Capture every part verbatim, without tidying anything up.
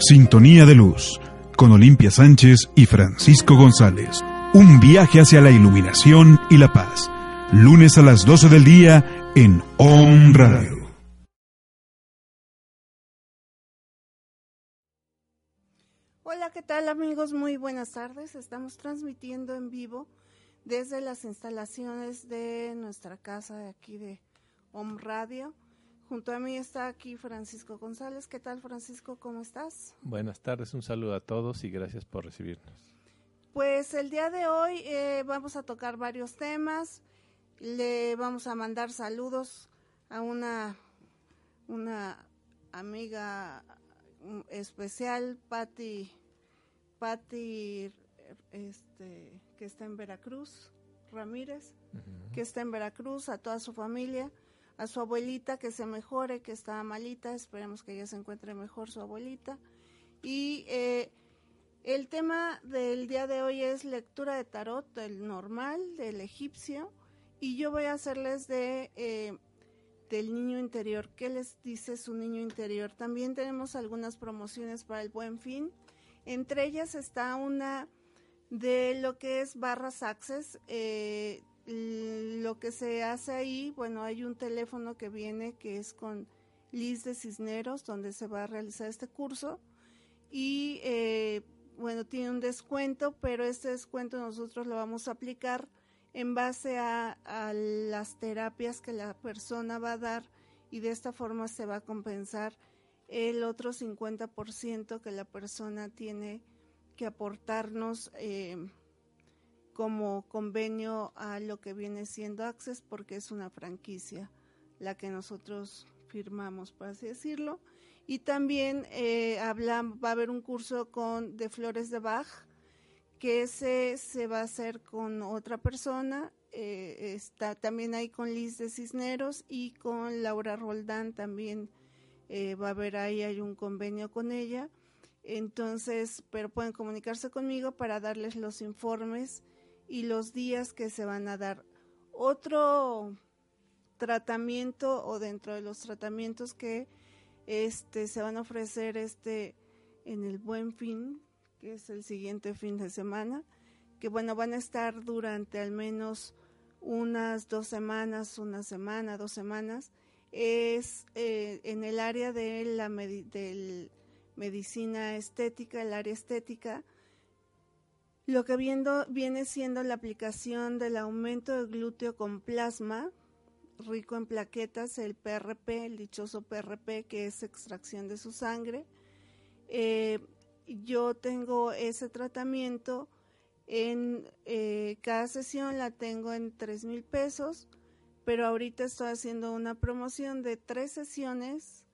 Sintonía de Luz, con Olimpia Sánchez y Francisco González. Un viaje hacia la iluminación y la paz. Lunes a las doce del día en Om Radio. Hola, ¿qué tal amigos? Muy buenas tardes. Estamos transmitiendo en vivo desde las instalaciones de nuestra casa de aquí de Om Radio. Junto a mí está aquí Francisco González. ¿Qué tal, Francisco? ¿Cómo estás? Buenas tardes, un saludo a todos y gracias por recibirnos. Pues el día de hoy eh, vamos a tocar varios temas. Le vamos a mandar saludos a una, una amiga especial, Patti, Patti este, que está en Veracruz, Ramírez, uh-huh. que está en Veracruz, a toda su familia. A su abuelita, que se mejore, que está malita, esperemos que ella se encuentre mejor, su abuelita. Y eh, el tema del día de hoy es lectura de tarot, del normal, del egipcio, y yo voy a hacerles de eh, del niño interior. ¿Qué les dice su niño interior? También tenemos algunas promociones para el Buen Fin, entre ellas está una de lo que es Barras Access, eh, lo que se hace ahí, bueno, hay un teléfono que viene que es con Liz de Cisneros, donde se va a realizar este curso y, eh, bueno, tiene un descuento, pero este descuento nosotros lo vamos a aplicar en base a, a las terapias que la persona va a dar y de esta forma se va a compensar el otro cincuenta por ciento que la persona tiene que aportarnos eh, como convenio a lo que viene siendo Access, porque es una franquicia la que nosotros firmamos, por así decirlo. Y también eh, hablan, va a haber un curso con de Flores de Bach, que ese se va a hacer con otra persona. Eh, está también ahí con Liz de Cisneros y con Laura Roldán también eh, va a haber ahí, hay un convenio con ella. Entonces, pero pueden comunicarse conmigo para darles los informes y los días que se van a dar. Otro tratamiento o dentro de los tratamientos que este se van a ofrecer este en el Buen Fin, que es el siguiente fin de semana, que bueno, van a estar durante al menos unas dos semanas, una semana, dos semanas, es eh, en el área de la medi- del medicina estética, el área estética, lo que viendo, viene siendo la aplicación del aumento de glúteo con plasma, rico en plaquetas, el P R P, el dichoso P R P, que es extracción de su sangre. Eh, yo tengo ese tratamiento, en eh, cada sesión la tengo en tres mil pesos, pero ahorita estoy haciendo una promoción de tres sesiones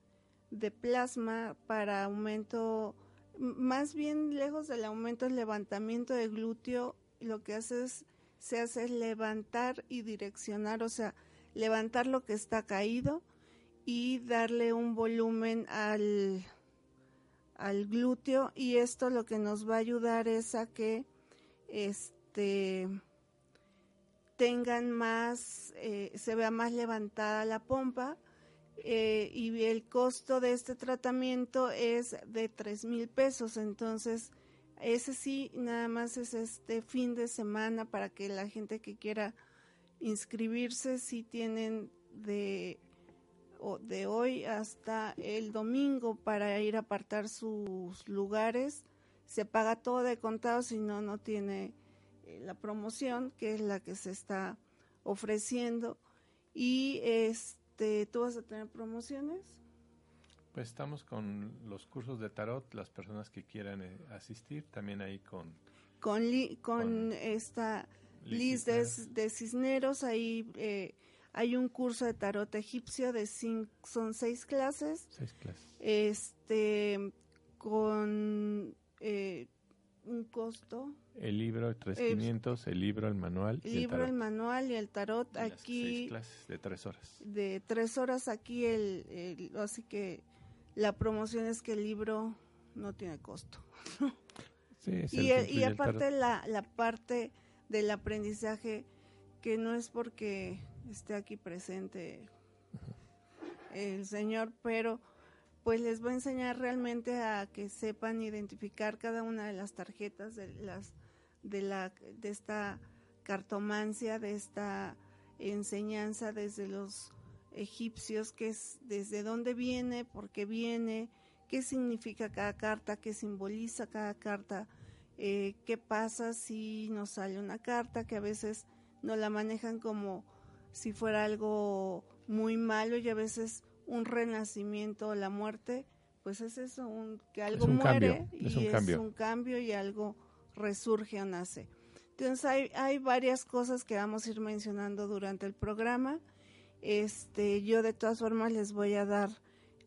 de plasma para aumento. Más bien, lejos del aumento, el levantamiento de glúteo, lo que hace es, se hace es levantar y direccionar, o sea, levantar lo que está caído y darle un volumen al, al glúteo, y esto lo que nos va a ayudar es a que este, tengan más, eh, se vea más levantada la pompa. Eh, y el costo de este tratamiento es de tres mil pesos, entonces ese sí, nada más es este fin de semana para que la gente que quiera inscribirse, si sí tienen de, o de hoy hasta el domingo para ir a apartar sus lugares, se paga todo de contado, si no, no tiene la promoción que es la que se está ofreciendo. Y este ¿tú vas a tener promociones? Pues estamos con los cursos de tarot, las personas que quieran eh, asistir, también ahí con... Con, li, con, con esta Liz de, de Cisneros, ahí eh, Hay un curso de tarot egipcio de cinco, son seis clases. Seis clases. Este, con eh, un costo. El libro de tres mil quinientos, eh, el libro, el manual. El libro, el, el manual y el tarot. Y aquí. Seis clases de tres horas. De tres horas aquí, el, el así que la promoción es que el libro no tiene costo. Sí, y, el, y aparte la, la parte del aprendizaje, que no es porque esté aquí presente el señor, pero pues les va a enseñar realmente a que sepan identificar cada una de las tarjetas de las de la de esta cartomancia, de esta enseñanza desde los egipcios, que es desde dónde viene, por qué viene, qué significa cada carta, qué simboliza cada carta, eh, qué pasa si nos sale una carta, que a veces nos la manejan como si fuera algo muy malo, y a veces un renacimiento o la muerte, pues es eso, un, que algo es un muere cambio, y es, un, es cambio. un cambio y algo resurge o nace. Entonces hay, hay varias cosas que vamos a ir mencionando durante el programa. Este, yo de todas formas les voy a dar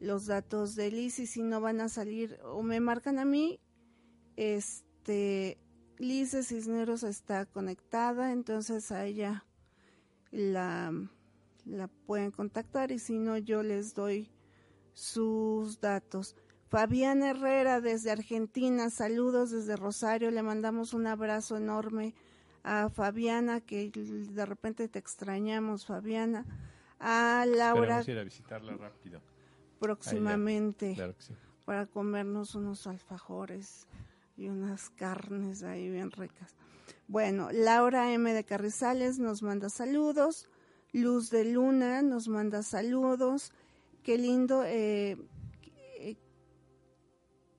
los datos de Liz, y si no van a salir o me marcan a mí, este, Liz de Cisneros está conectada, entonces a ella la, la pueden contactar, y si no yo les doy sus datos. Fabián Herrera desde Argentina, saludos desde Rosario, le mandamos un abrazo enorme a Fabiana, que de repente te extrañamos, Fabiana. A Laura. Esperemos ir a visitarla rápido. Próximamente, claro que sí, para comernos unos alfajores y unas carnes ahí bien ricas. Bueno, Laura M. de Carrizales nos manda saludos. Luz de Luna nos manda saludos. Qué lindo, eh, qué,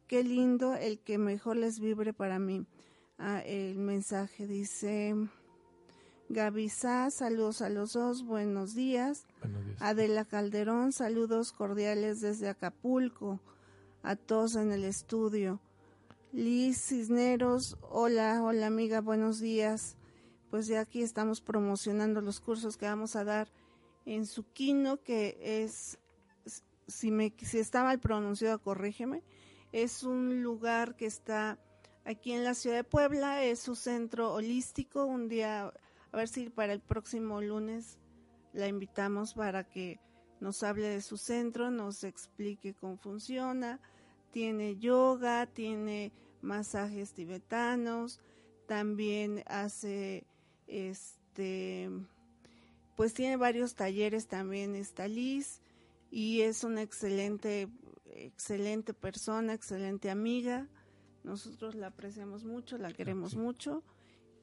qué lindo, el que mejor les vibre para mí. Ah, el mensaje dice... Gaby Sá, saludos a los dos, buenos días. Buenos días. Adela Calderón, saludos cordiales desde Acapulco, a todos en el estudio. Liz Cisneros, hola, hola amiga, buenos días. Pues ya aquí estamos promocionando los cursos que vamos a dar en Suquino, que es, si, me, si está mal pronunciado, corrígeme, es un lugar que está aquí en la ciudad de Puebla, es su centro holístico. Un día... A ver si para el próximo lunes la invitamos para que nos hable de su centro, nos explique cómo funciona. Tiene yoga, tiene masajes tibetanos, también hace, este, pues tiene varios talleres también esta Liz, y es una excelente, excelente persona, excelente amiga. Nosotros la apreciamos mucho, la queremos sí. mucho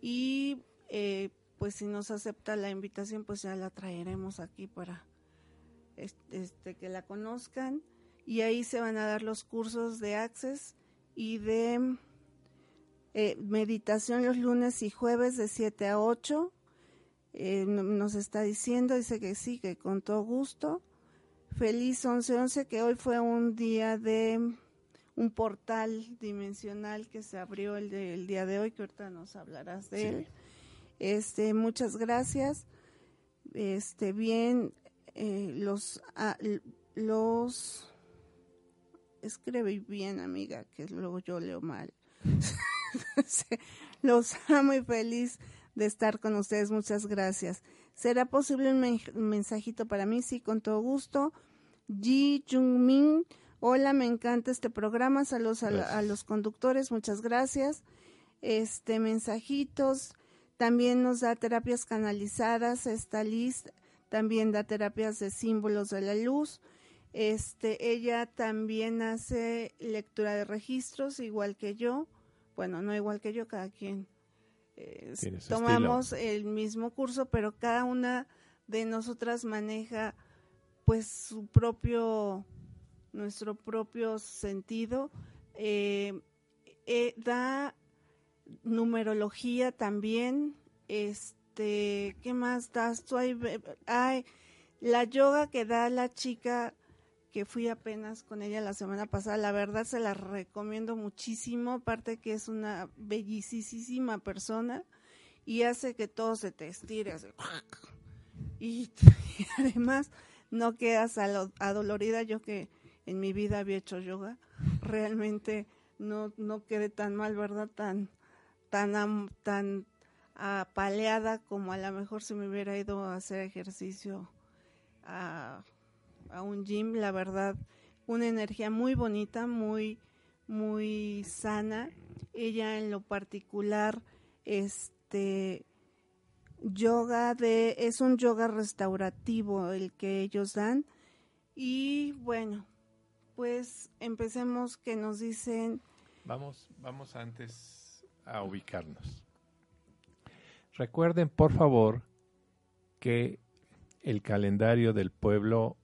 y eh, pues si nos acepta la invitación, pues ya la traeremos aquí para este, este, que la conozcan. Y ahí se van a dar los cursos de Access y de eh, meditación los lunes y jueves de siete a ocho. Eh, nos está diciendo, dice que sí, que con todo gusto. Feliz once once, que hoy fue un día de un portal dimensional que se abrió el, de, el día de hoy, que ahorita nos hablarás de sí. él. Este, muchas gracias. Este, bien, eh, los, ah, los, escribe bien, amiga, que luego yo leo mal. Los amo y feliz de estar con ustedes. Muchas gracias. ¿Será posible un men- mensajito para mí? Sí, con todo gusto. Ji Jung Min, hola, me encanta este programa. Saludos a, a los conductores. Muchas gracias. Este, mensajitos. También nos da terapias canalizadas, está Liz, también da terapias de símbolos de la luz. Este, ella también hace lectura de registros, igual que yo. Bueno, no igual que yo, cada quien eh, tomamos estilo. El mismo curso, pero cada una de nosotras maneja pues su propio, nuestro propio sentido. Eh, eh, da... numerología también, este, ¿qué más das tú? Ay, ay, la yoga que da la chica que fui apenas con ella la semana pasada, la verdad se la recomiendo muchísimo, aparte que es una bellísima persona y hace que todo se te estire, así, y, y además no quedas adolorida. Yo que en mi vida había hecho yoga, realmente no, no quedé tan mal, ¿verdad? Tan, tan, tan apaleada como a lo mejor si me hubiera ido a hacer ejercicio a, a un gym, la verdad. Una energía muy bonita, muy, muy sana. Ella en lo particular, este yoga de, es un yoga restaurativo el que ellos dan. Y bueno, pues empecemos, que nos dicen. Vamos, vamos antes a ubicarnos. Recuerden, por favor, que el calendario del pueblo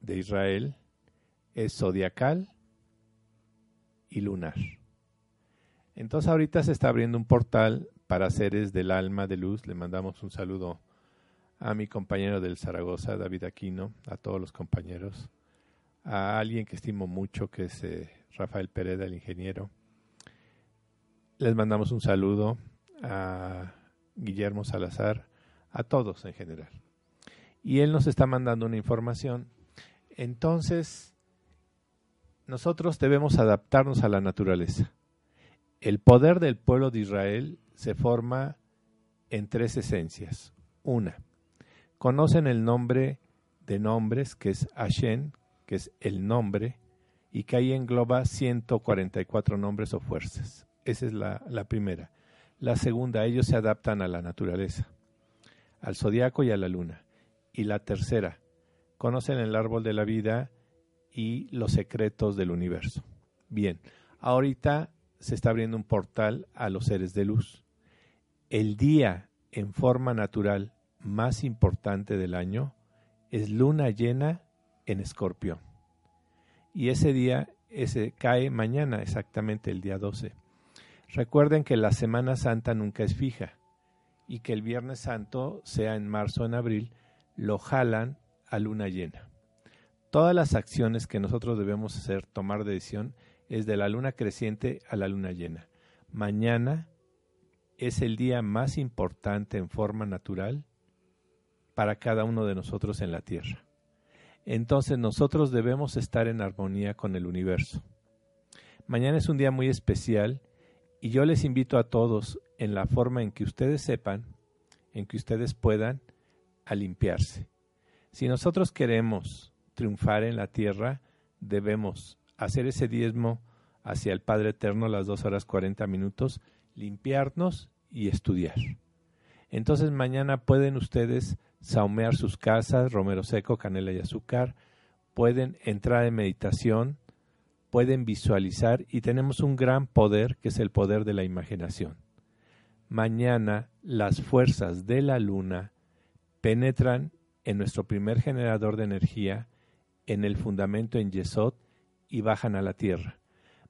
de Israel es zodiacal y lunar. Entonces ahorita se está abriendo un portal para seres del alma de luz. Le mandamos un saludo a mi compañero del Zaragoza, David Aquino, a todos los compañeros, a alguien que estimo mucho, que es eh, Rafael Pereda, el ingeniero. Les mandamos un saludo a Guillermo Salazar, a todos en general. Y él nos está mandando una información. Entonces, nosotros debemos adaptarnos a la naturaleza. El poder del pueblo de Israel se forma en tres esencias. Una, conocen el nombre de nombres, que es Hashem, que es el nombre, y que ahí engloba ciento cuarenta y cuatro nombres o fuerzas. Esa es la, la primera. La segunda, ellos se adaptan a la naturaleza, al zodiaco y a la luna. Y la tercera, conocen el árbol de la vida y los secretos del universo. Bien, ahorita se está abriendo un portal a los seres de luz. El día en forma natural más importante del año es luna llena en Escorpio. Y ese día ese cae mañana, exactamente el día doce. Recuerden que la Semana Santa nunca es fija y que el Viernes Santo, sea en marzo o en abril, lo jalan a luna llena. Todas las acciones que nosotros debemos hacer, tomar decisión, es de la luna creciente a la luna llena. Mañana es el día más importante en forma natural para cada uno de nosotros en la Tierra. Entonces nosotros debemos estar en armonía con el universo. Mañana es un día muy especial y yo les invito a todos, en la forma en que ustedes sepan, en que ustedes puedan, a limpiarse. Si nosotros queremos triunfar en la Tierra, debemos hacer ese diezmo hacia el Padre Eterno, las dos horas cuarenta minutos, limpiarnos y estudiar. Entonces mañana pueden ustedes sahumear sus casas, romero seco, canela y azúcar, pueden entrar en meditación, pueden visualizar, y tenemos un gran poder que es el poder de la imaginación. Mañana las fuerzas de la luna penetran en nuestro primer generador de energía, en el fundamento en Yesod, y bajan a la tierra.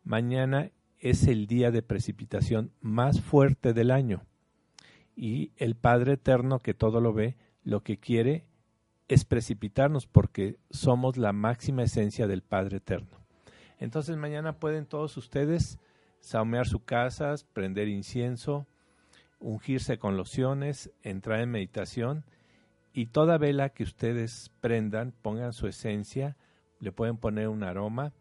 Mañana es el día de precipitación más fuerte del año. Y el Padre Eterno, que todo lo ve, lo que quiere es precipitarnos porque somos la máxima esencia del Padre Eterno. Entonces mañana pueden todos ustedes sahumear sus casas, prender incienso, ungirse con lociones, entrar en meditación, y toda vela que ustedes prendan, pongan su esencia, le pueden poner un aroma.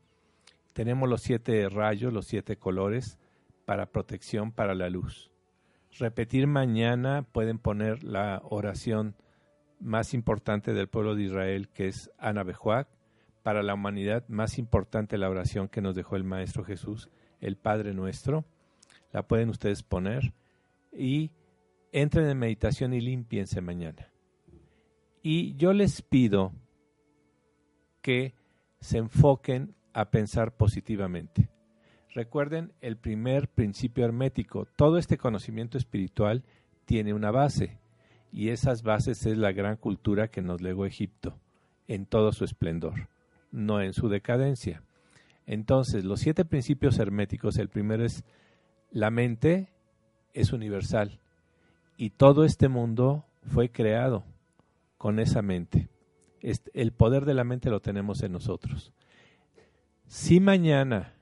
Tenemos los siete rayos, los siete colores, para protección, para la luz. Repetir mañana, pueden poner la oración más importante del pueblo de Israel, que es Ana Bejuac. Para la humanidad, más importante la oración que nos dejó el Maestro Jesús, el Padre Nuestro. La pueden ustedes poner y entren en meditación y límpiense mañana. Y yo les pido que se enfoquen a pensar positivamente. Recuerden el primer principio hermético. Todo este conocimiento espiritual tiene una base, y esas bases es la gran cultura que nos legó Egipto en todo su esplendor, no en su decadencia. Entonces, los siete principios herméticos, el primero es la mente es universal y todo este mundo fue creado con esa mente. El poder de la mente lo tenemos en nosotros. Si mañana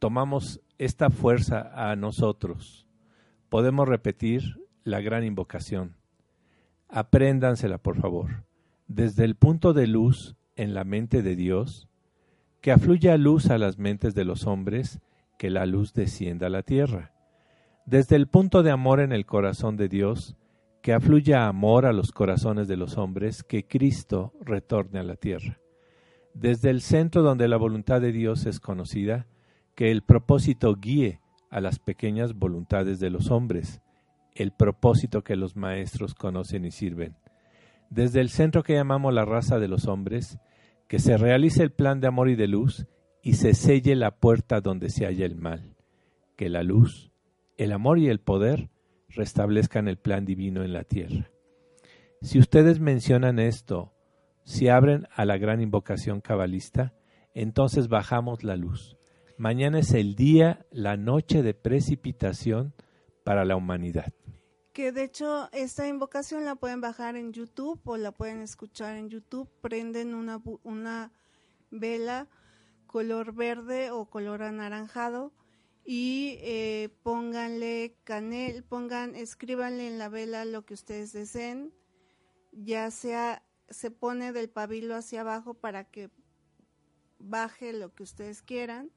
tomamos esta fuerza a nosotros, podemos repetir la gran invocación. Apréndansela, por favor, desde el punto de luz en la mente de Dios, que afluya luz a las mentes de los hombres, que la luz descienda a la tierra. Desde el punto de amor en el corazón de Dios, que afluya amor a los corazones de los hombres, que Cristo retorne a la tierra. Desde el centro donde la voluntad de Dios es conocida, que el propósito guíe a las pequeñas voluntades de los hombres, el propósito que los maestros conocen y sirven. Desde el centro que llamamos la raza de los hombres, que se realice el plan de amor y de luz y se selle la puerta donde se halla el mal. Que la luz, el amor y el poder restablezcan el plan divino en la tierra. Si ustedes mencionan esto, si abren a la gran invocación cabalista, entonces bajamos la luz. Mañana es el día, la noche de precipitación para la humanidad. Que de hecho esta invocación la pueden bajar en YouTube o la pueden escuchar en YouTube. Prenden una, una vela color verde o color anaranjado y eh, pónganle canel, pongan, escríbanle en la vela lo que ustedes deseen. Ya sea, se pone del pabilo hacia abajo para que baje lo que ustedes quieran.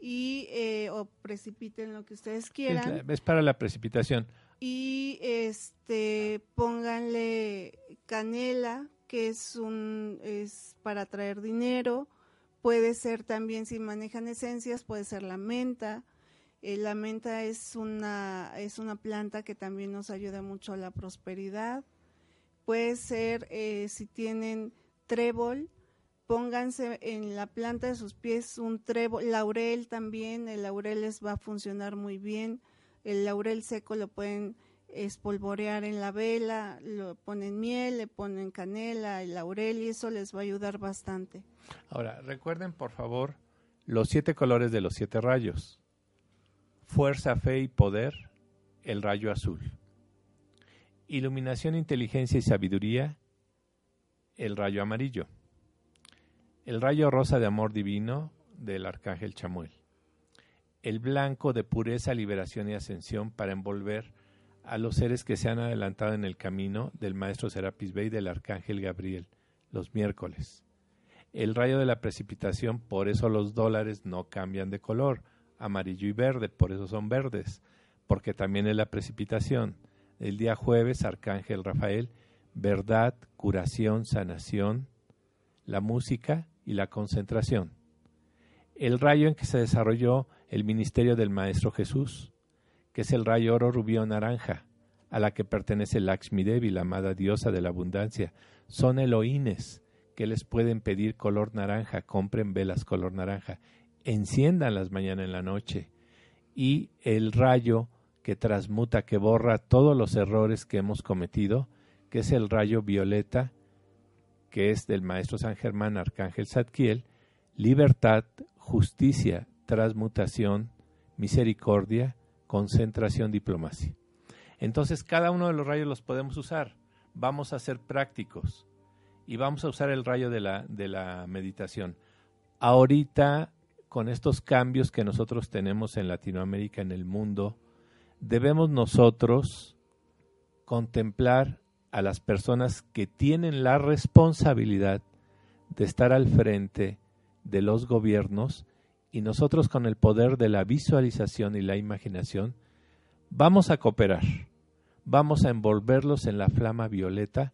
y eh, o precipiten lo que ustedes quieran. Es para la precipitación. Y este pónganle canela, que es un es para traer dinero. Puede ser también, si manejan esencias, puede ser la menta. Eh, la menta es una es una planta que también nos ayuda mucho a la prosperidad. Puede ser, eh, si tienen trébol, pónganse en la planta de sus pies un trébol, laurel también, el laurel les va a funcionar muy bien, el laurel seco lo pueden espolvorear en la vela, lo ponen miel, le ponen canela, el laurel, y eso les va a ayudar bastante. Ahora, recuerden por favor los siete colores de los siete rayos, fuerza, fe y poder, el rayo azul, iluminación, inteligencia y sabiduría, el rayo amarillo. El rayo rosa de amor divino del Arcángel Chamuel. El blanco de pureza, liberación y ascensión para envolver a los seres que se han adelantado en el camino del Maestro Serapis Bey y del Arcángel Gabriel, los miércoles. El rayo de la precipitación, por eso los dólares no cambian de color, amarillo y verde, por eso son verdes, porque también es la precipitación. El día jueves, Arcángel Rafael, verdad, curación, sanación, la música y la concentración. El rayo en que se desarrolló el ministerio del Maestro Jesús, que es el rayo oro, rubí o naranja, a la que pertenece Lakshmi Devi, la amada diosa de la abundancia. Son Elohines que les pueden pedir color naranja, compren velas color naranja, enciéndanlas mañana en la noche. Y el rayo que transmuta, que borra todos los errores que hemos cometido, que es el rayo violeta, que es del Maestro San Germán, Arcángel Zadkiel, libertad, justicia, transmutación, misericordia, concentración, diplomacia. Entonces, cada uno de los rayos los podemos usar. Vamos a ser prácticos y vamos a usar el rayo de la, de la meditación. Ahorita, con estos cambios que nosotros tenemos en Latinoamérica, en el mundo, debemos nosotros contemplar a las personas que tienen la responsabilidad de estar al frente de los gobiernos, y nosotros con el poder de la visualización y la imaginación vamos a cooperar, vamos a envolverlos en la flama violeta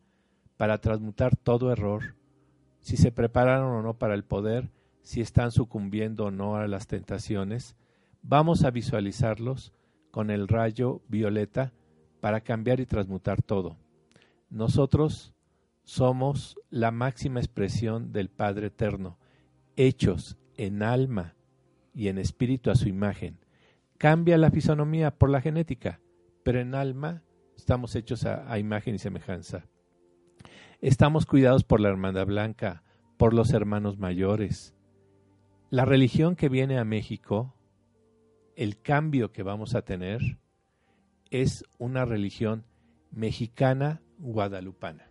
para transmutar todo error, si se prepararon o no para el poder, si están sucumbiendo o no a las tentaciones, vamos a visualizarlos con el rayo violeta para cambiar y transmutar todo. Nosotros somos la máxima expresión del Padre Eterno, hechos en alma y en espíritu a su imagen. Cambia la fisonomía por la genética, pero en alma estamos hechos a, a imagen y semejanza. Estamos cuidados por la Hermandad Blanca, por los hermanos mayores. La religión que viene a México, el cambio que vamos a tener, es una religión mexicana guadalupana.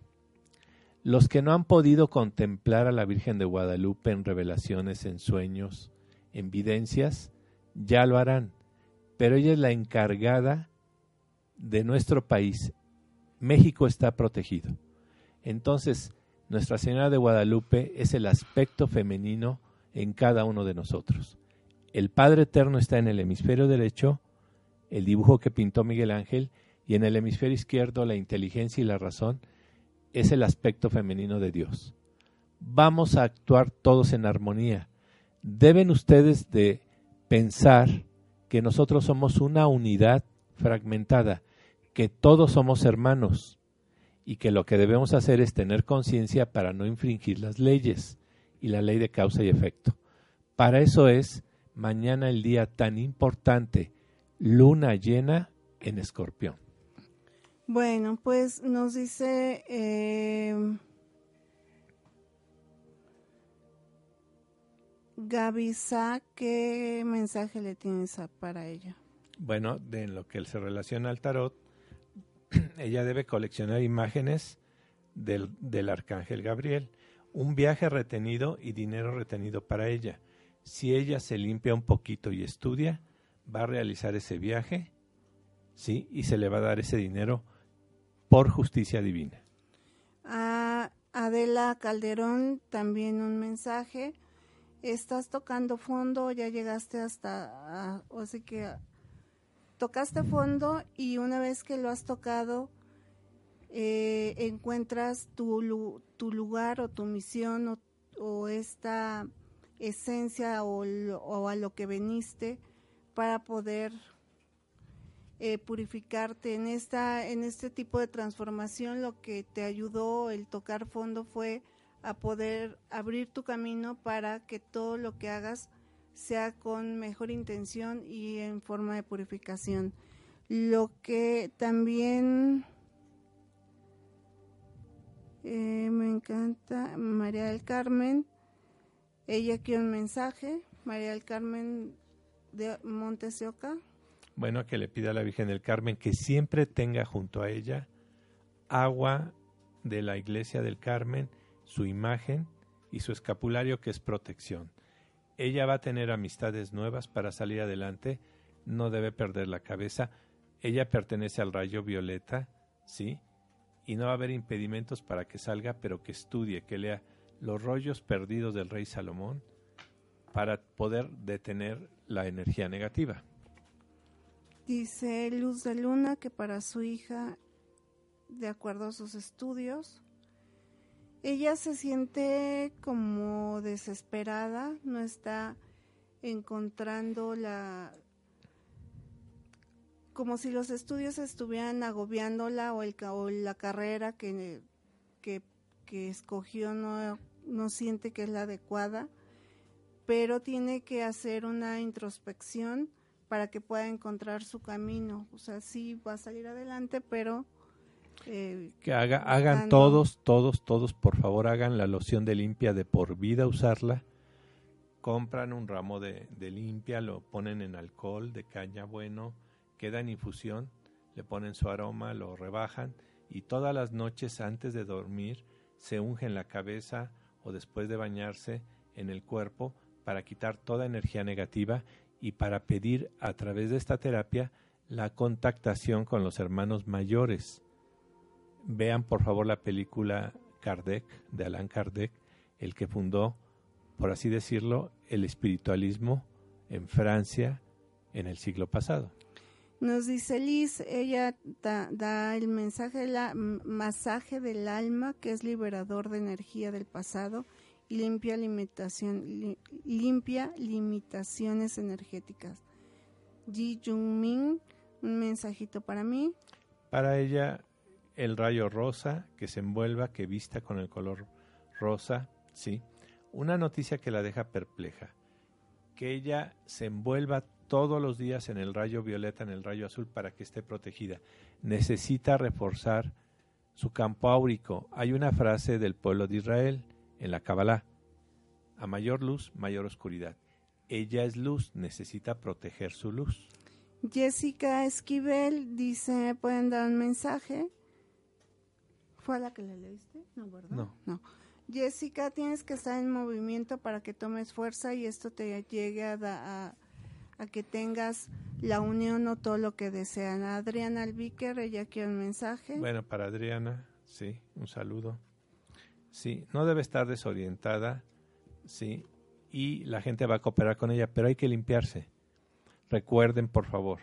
Los que no han podido contemplar a la Virgen de Guadalupe en revelaciones, en sueños, en videncias, ya lo harán, pero ella es la encargada de nuestro país México está protegido. Entonces, Nuestra Señora de Guadalupe es el aspecto femenino en cada uno de nosotros. El Padre Eterno está en el hemisferio derecho, el dibujo que pintó Miguel Ángel, y en el hemisferio izquierdo la inteligencia y la razón es el aspecto femenino de Dios. Vamos a actuar todos en armonía. Deben ustedes de pensar que nosotros somos una unidad fragmentada, que todos somos hermanos y que lo que debemos hacer es tener conciencia para no infringir las leyes y la ley de causa y efecto. Para eso es mañana el día tan importante, luna llena en Escorpión. Bueno, pues nos dice... Eh... Gaby Sá, ¿qué mensaje le tienes para ella? Bueno, de en lo que se relaciona al tarot, ella debe coleccionar imágenes del, del arcángel Gabriel, un viaje retenido y dinero retenido para ella. Si ella se limpia un poquito y estudia, va a realizar ese viaje, ¿sí? Y se le va a dar ese dinero por justicia divina. A Adela Calderón, también un mensaje. Estás tocando fondo, ya llegaste hasta, uh, o sea que uh, tocaste fondo y una vez que lo has tocado, eh, encuentras tu, tu lugar o tu misión o, o esta esencia o, o a lo que veniste para poder eh, purificarte. En, esta, en este tipo de transformación lo que te ayudó el tocar fondo fue a poder abrir tu camino para que todo lo que hagas sea con mejor intención y en forma de purificación. Lo que también eh, me encanta, María del Carmen, ella quiere un mensaje, María del Carmen de Montesioca. Bueno, que le pida a la Virgen del Carmen que siempre tenga junto a ella agua de la Iglesia del Carmen, su imagen y su escapulario, que es protección. Ella va a tener amistades nuevas para salir adelante, no debe perder la cabeza. Ella pertenece al rayo violeta, ¿sí? Y no va a haber impedimentos para que salga, pero que estudie, que lea los rollos perdidos del rey Salomón para poder detener la energía negativa. Dice Luz de Luna que para su hija, de acuerdo a sus estudios, ella se siente como desesperada, no está encontrando la... como si los estudios estuvieran agobiándola o, el, o la carrera que, que, que escogió no, no siente que es la adecuada, pero tiene que hacer una introspección para que pueda encontrar su camino. O sea, sí va a salir adelante, pero... Eh, que haga, hagan ando. todos, todos, todos, por favor, hagan la loción de limpia de por vida, usarla. Compran un ramo de, de limpia, lo ponen en alcohol de caña, bueno, queda en infusión, le ponen su aroma, lo rebajan y todas las noches antes de dormir se ungen la cabeza o después de bañarse en el cuerpo para quitar toda energía negativa y para pedir a través de esta terapia la contactación con los hermanos mayores. Vean, por favor, la película Kardec, de Allan Kardec, el que fundó, por así decirlo, el espiritualismo en Francia en el siglo pasado. Nos dice Liz, ella da, da el mensaje, la, masaje del alma, que es liberador de energía del pasado y limpia, limitación, li, limpia limitaciones energéticas. Ji Jung Min, un mensajito para mí. Para ella... el rayo rosa, que se envuelva, que vista con el color rosa, ¿sí? Una noticia que la deja perpleja, que ella se envuelva todos los días en el rayo violeta, en el rayo azul, para que esté protegida. Necesita reforzar su campo áurico. Hay una frase del pueblo de Israel en la Kabbalah, a mayor luz, mayor oscuridad. Ella es luz, necesita proteger su luz. Jessica Esquivel dice, ¿pueden dar un mensaje? ¿Fue a la que le leíste? No, ¿verdad? No. no. Jessica, tienes que estar en movimiento para que tomes fuerza y esto te llegue a, da, a, a que tengas la unión o todo lo que desean. Adriana Alvíquer, ella quiere un mensaje. Bueno, para Adriana, sí, un saludo. Sí, no debe estar desorientada, sí, y la gente va a cooperar con ella, pero hay que limpiarse. Recuerden, por favor,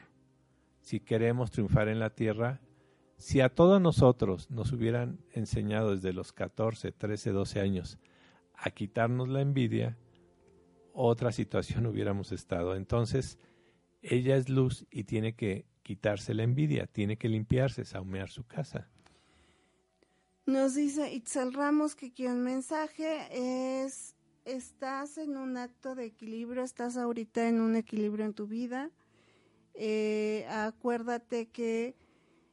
si queremos triunfar en la tierra, si a todos nosotros nos hubieran enseñado desde los catorce, trece, doce años a quitarnos la envidia, otra situación hubiéramos estado. Entonces, ella es luz y tiene que quitarse la envidia, tiene que limpiarse, sahumear su casa. Nos dice Itzel Ramos que aquí un mensaje es, estás en un acto de equilibrio, estás ahorita en un equilibrio en tu vida. Eh, acuérdate que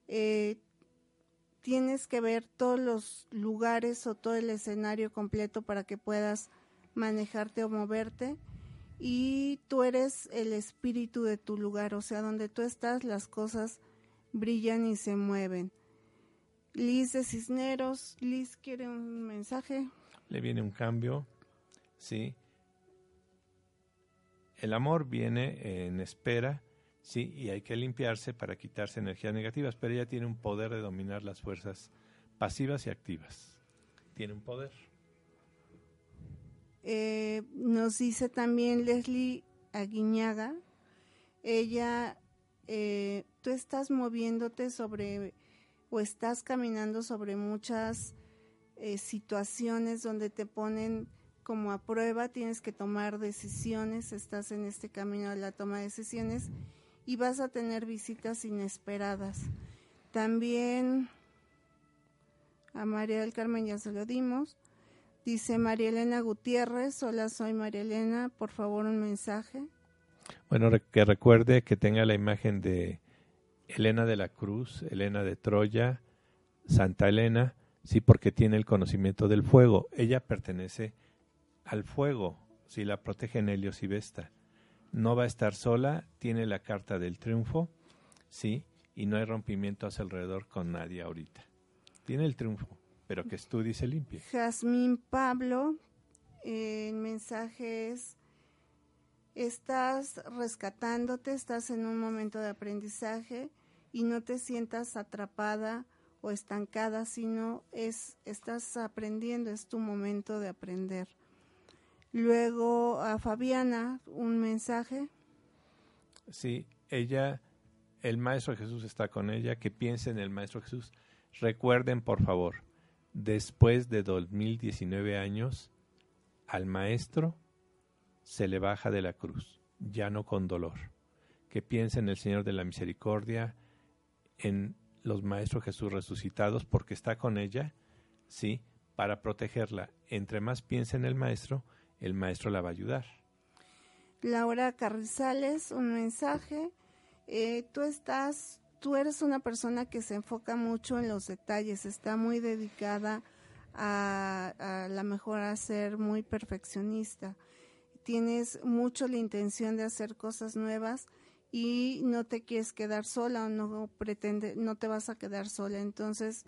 eh, tienes que ver todos los lugares o todo el escenario completo para que puedas manejarte o moverte, y tú eres el espíritu de tu lugar, o sea, donde tú estás las cosas brillan y se mueven. Liz de Cisneros, Liz quiere un mensaje. Le viene un cambio, sí. El amor viene en espera, sí, y hay que limpiarse para quitarse energías negativas, pero ella tiene un poder de dominar las fuerzas pasivas y activas. Tiene un poder. Eh, nos dice también Leslie Aguiñaga, ella, eh, tú estás moviéndote sobre... o estás caminando sobre muchas eh, situaciones donde te ponen como a prueba, tienes que tomar decisiones, estás en este camino de la toma de decisiones y vas a tener visitas inesperadas. También a María del Carmen ya se lo dimos, dice María Elena Gutiérrez, hola, soy María Elena, por favor un mensaje. Bueno, que recuerde que tenga la imagen de Elena de la Cruz, Elena de Troya, Santa Elena, sí, porque tiene el conocimiento del fuego. Ella pertenece al fuego, si sí, la protegen Helios y Vesta. No va a estar sola, tiene la carta del triunfo, sí, y no hay rompimiento a su alrededor con nadie ahorita. Tiene el triunfo, pero que estudie y se limpie. Jazmín Pablo, eh, el mensaje es... estás rescatándote, estás en un momento de aprendizaje y no te sientas atrapada o estancada, sino es estás aprendiendo, es tu momento de aprender. Luego a Fabiana, un mensaje. Sí, ella, el Maestro Jesús está con ella, que piense en el Maestro Jesús. Recuerden, por favor, después de dos mil diecinueve años, al Maestro se le baja de la cruz, ya no con dolor. Que piense en el Señor de la Misericordia, en los Maestros Jesús resucitados, porque está con ella, sí, para protegerla. Entre más piense en el Maestro, el Maestro la va a ayudar. Laura Carrizales, un mensaje. Eh, tú estás, tú eres una persona que se enfoca mucho en los detalles, está muy dedicada a, a la mejora, a ser muy perfeccionista. Tienes mucho la intención de hacer cosas nuevas y no te quieres quedar sola o no pretende, no te vas a quedar sola. Entonces,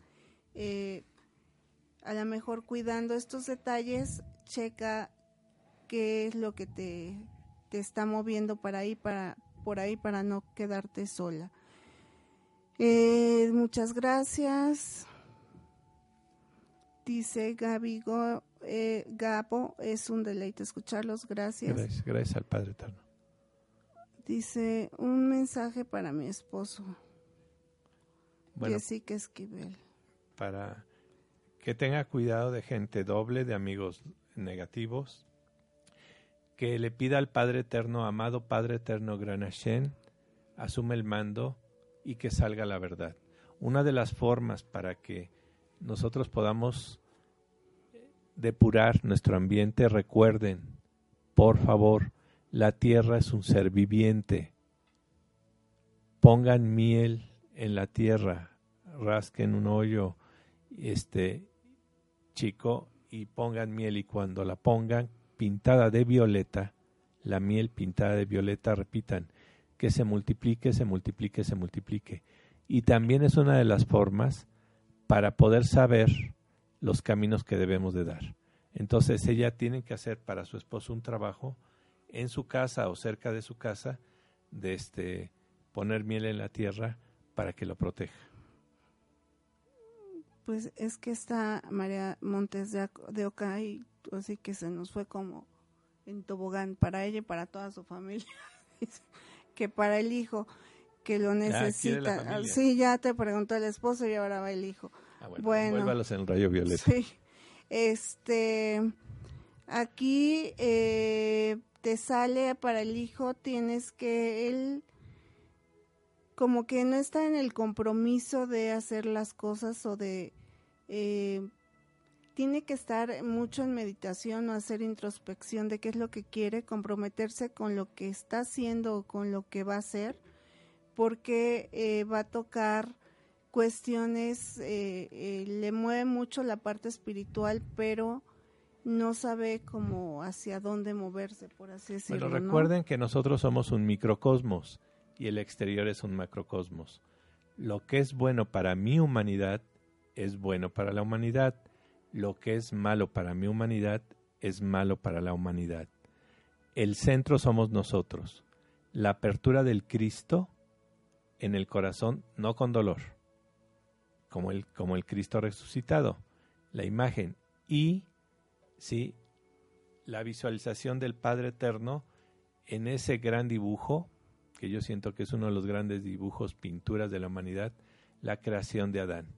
eh, a lo mejor cuidando estos detalles, checa qué es lo que te, te está moviendo para ahí, para, por ahí para no quedarte sola. Eh, muchas gracias. Dice Gaby Go, eh, Gabo, es un deleite escucharlos, gracias. Gracias, gracias al Padre Eterno. Dice, un mensaje para mi esposo, bueno, Jessica Esquivel. Para que tenga cuidado de gente doble, de amigos negativos, que le pida al Padre Eterno, amado Padre Eterno, Gran Hashem, asume el mando y que salga la verdad. Una de las formas para que nosotros podamos depurar nuestro ambiente. Recuerden, por favor, la tierra es un ser viviente. Pongan miel en la tierra, rasquen un hoyo este, chico y pongan miel. Y cuando la pongan pintada de violeta, la miel pintada de violeta, repitan, que se multiplique, se multiplique, se multiplique. Y también es una de las formas para poder saber los caminos que debemos de dar. Entonces ella tiene que hacer para su esposo un trabajo en su casa o cerca de su casa de este poner miel en la tierra para que lo proteja? Pues es que está María Montes de, de Oca, y así que se nos fue como en tobogán para ella y para toda su familia. Que para el hijo que lo necesita. Ah, sí, ya te preguntó el esposo y ahora va el hijo. Ah, bueno, bueno, vuélvalos en rayo violeta. Sí. Este, aquí eh, te sale para el hijo, tienes que él como que no está en el compromiso de hacer las cosas o de... Eh, tiene que estar mucho en meditación o hacer introspección de qué es lo que quiere, comprometerse con lo que está haciendo o con lo que va a hacer, porque eh, va a tocar cuestiones, eh, eh, le mueve mucho la parte espiritual, pero no sabe cómo hacia dónde moverse, por así decirlo. Pero recuerden, ¿no?, que nosotros somos un microcosmos y el exterior es un macrocosmos. Lo que es bueno para mi humanidad es bueno para la humanidad. Lo que es malo para mi humanidad es malo para la humanidad. El centro somos nosotros. La apertura del Cristo en el corazón, no con dolor, como el, como el Cristo resucitado, la imagen. Y sí, la visualización del Padre Eterno en ese gran dibujo, que yo siento que es uno de los grandes dibujos, pinturas de la humanidad, la creación de Adán.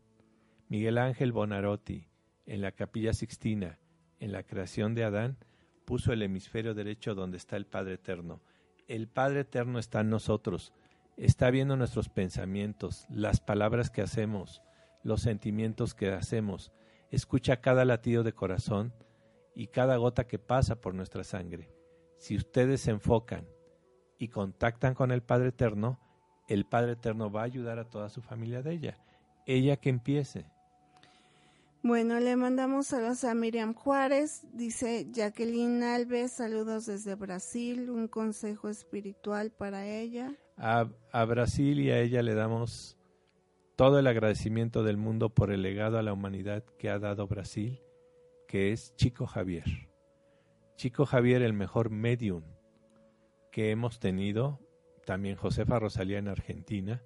Miguel Ángel Bonarotti, en la Capilla Sixtina, en la creación de Adán, puso el hemisferio derecho donde está el Padre Eterno. El Padre Eterno está en nosotros, está viendo nuestros pensamientos, las palabras que hacemos, los sentimientos que hacemos, escucha cada latido de corazón y cada gota que pasa por nuestra sangre. Si ustedes se enfocan y contactan con el Padre Eterno, el Padre Eterno va a ayudar a toda su familia de ella, ella que empiece. Bueno, le mandamos saludos a Miriam Juárez, dice Jacqueline Alves, saludos desde Brasil, un consejo espiritual para ella. A, a Brasil y a ella le damos todo el agradecimiento del mundo por el legado a la humanidad que ha dado Brasil, que es Chico Xavier. Chico Xavier, el mejor medium que hemos tenido, también Josefa Rosalía en Argentina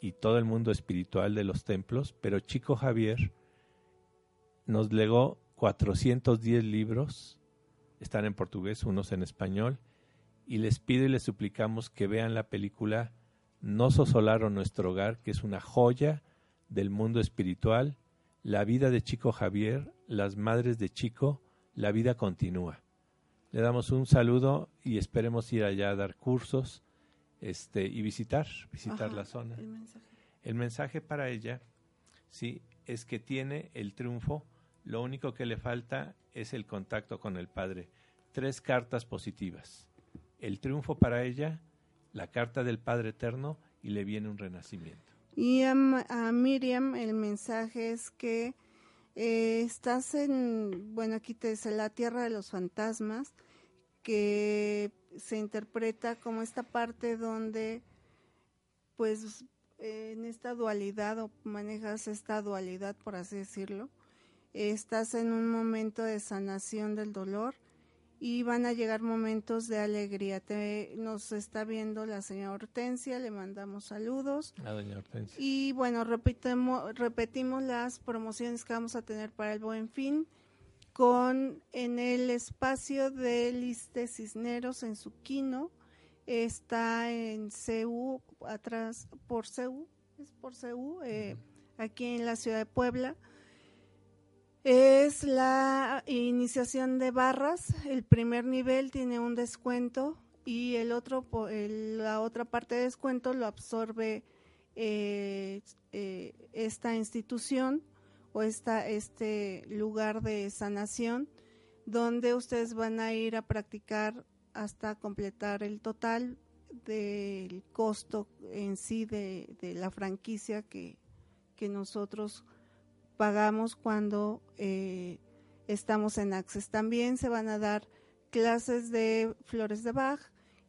y todo el mundo espiritual de los templos, pero Chico Xavier nos legó cuatrocientos diez libros, están en portugués, unos en español, y les pido y les suplicamos que vean la película No Sosolaron Nuestro Hogar, que es una joya del mundo espiritual, la vida de Chico Xavier, las madres de Chico, la vida continúa. Le damos un saludo y esperemos ir allá a dar cursos este, y visitar, visitar Ajá, la zona. El mensaje. El mensaje para ella, sí, es que tiene el triunfo. Lo único que le falta es el contacto con el Padre. Tres cartas positivas. El triunfo para ella, la carta del Padre Eterno y le viene un renacimiento. Y a, a Miriam el mensaje es que eh, estás en, bueno, aquí te dice la tierra de los fantasmas, que se interpreta como esta parte donde pues eh, en esta dualidad o manejas esta dualidad, por así decirlo. Estás en un momento de sanación del dolor y van a llegar momentos de alegría. Te, nos está viendo la señora Hortensia, le mandamos saludos. A doña Hortensia. Y bueno, repitemo, repetimos las promociones que vamos a tener para el Buen Fin con en el espacio de Liz de Cisneros en Suquino, está en C U, atrás por C U, es por C U, eh, uh-huh. Aquí en la ciudad de Puebla. Es la iniciación de barras, el primer nivel tiene un descuento y el otro, el, la otra parte de descuento lo absorbe eh, eh, esta institución o esta, este lugar de sanación donde ustedes van a ir a practicar hasta completar el total del costo en sí de, de la franquicia que, que nosotros pagamos cuando eh, estamos en Access. También se van a dar clases de Flores de Bach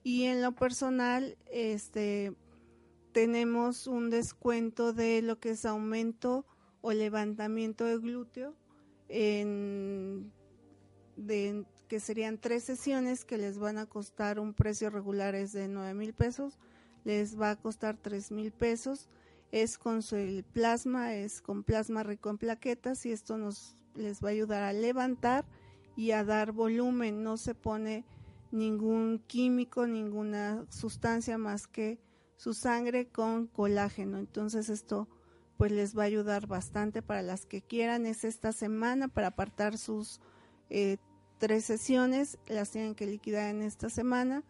y en lo personal este, tenemos un descuento de lo que es aumento o levantamiento de glúteo en, de que serían tres sesiones que les van a costar un precio regular es de nueve mil pesos, les va a costar tres mil pesos, es con su, el plasma, es con plasma rico en plaquetas y esto nos les va a ayudar a levantar y a dar volumen, no se pone ningún químico, ninguna sustancia más que su sangre con colágeno, entonces esto pues les va a ayudar bastante para las que quieran, es esta semana para apartar sus eh, tres sesiones, las tienen que liquidar en esta semana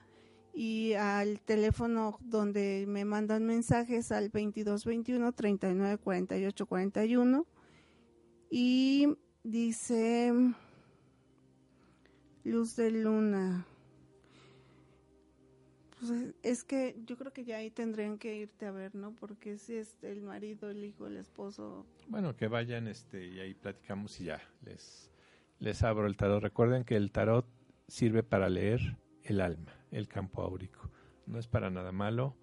y al teléfono donde me mandan mensajes al veintidós veintiuno treinta y nueve cuarenta y ocho cuarenta y uno y dice Luz de Luna. Pues es que yo creo que ya ahí tendrían que irte a ver, ¿no? Porque si es el marido, el hijo, el esposo. Bueno, que vayan este y ahí platicamos y ya les, les abro el tarot. Recuerden que el tarot sirve para leer el alma, el campo áurico. No es para nada malo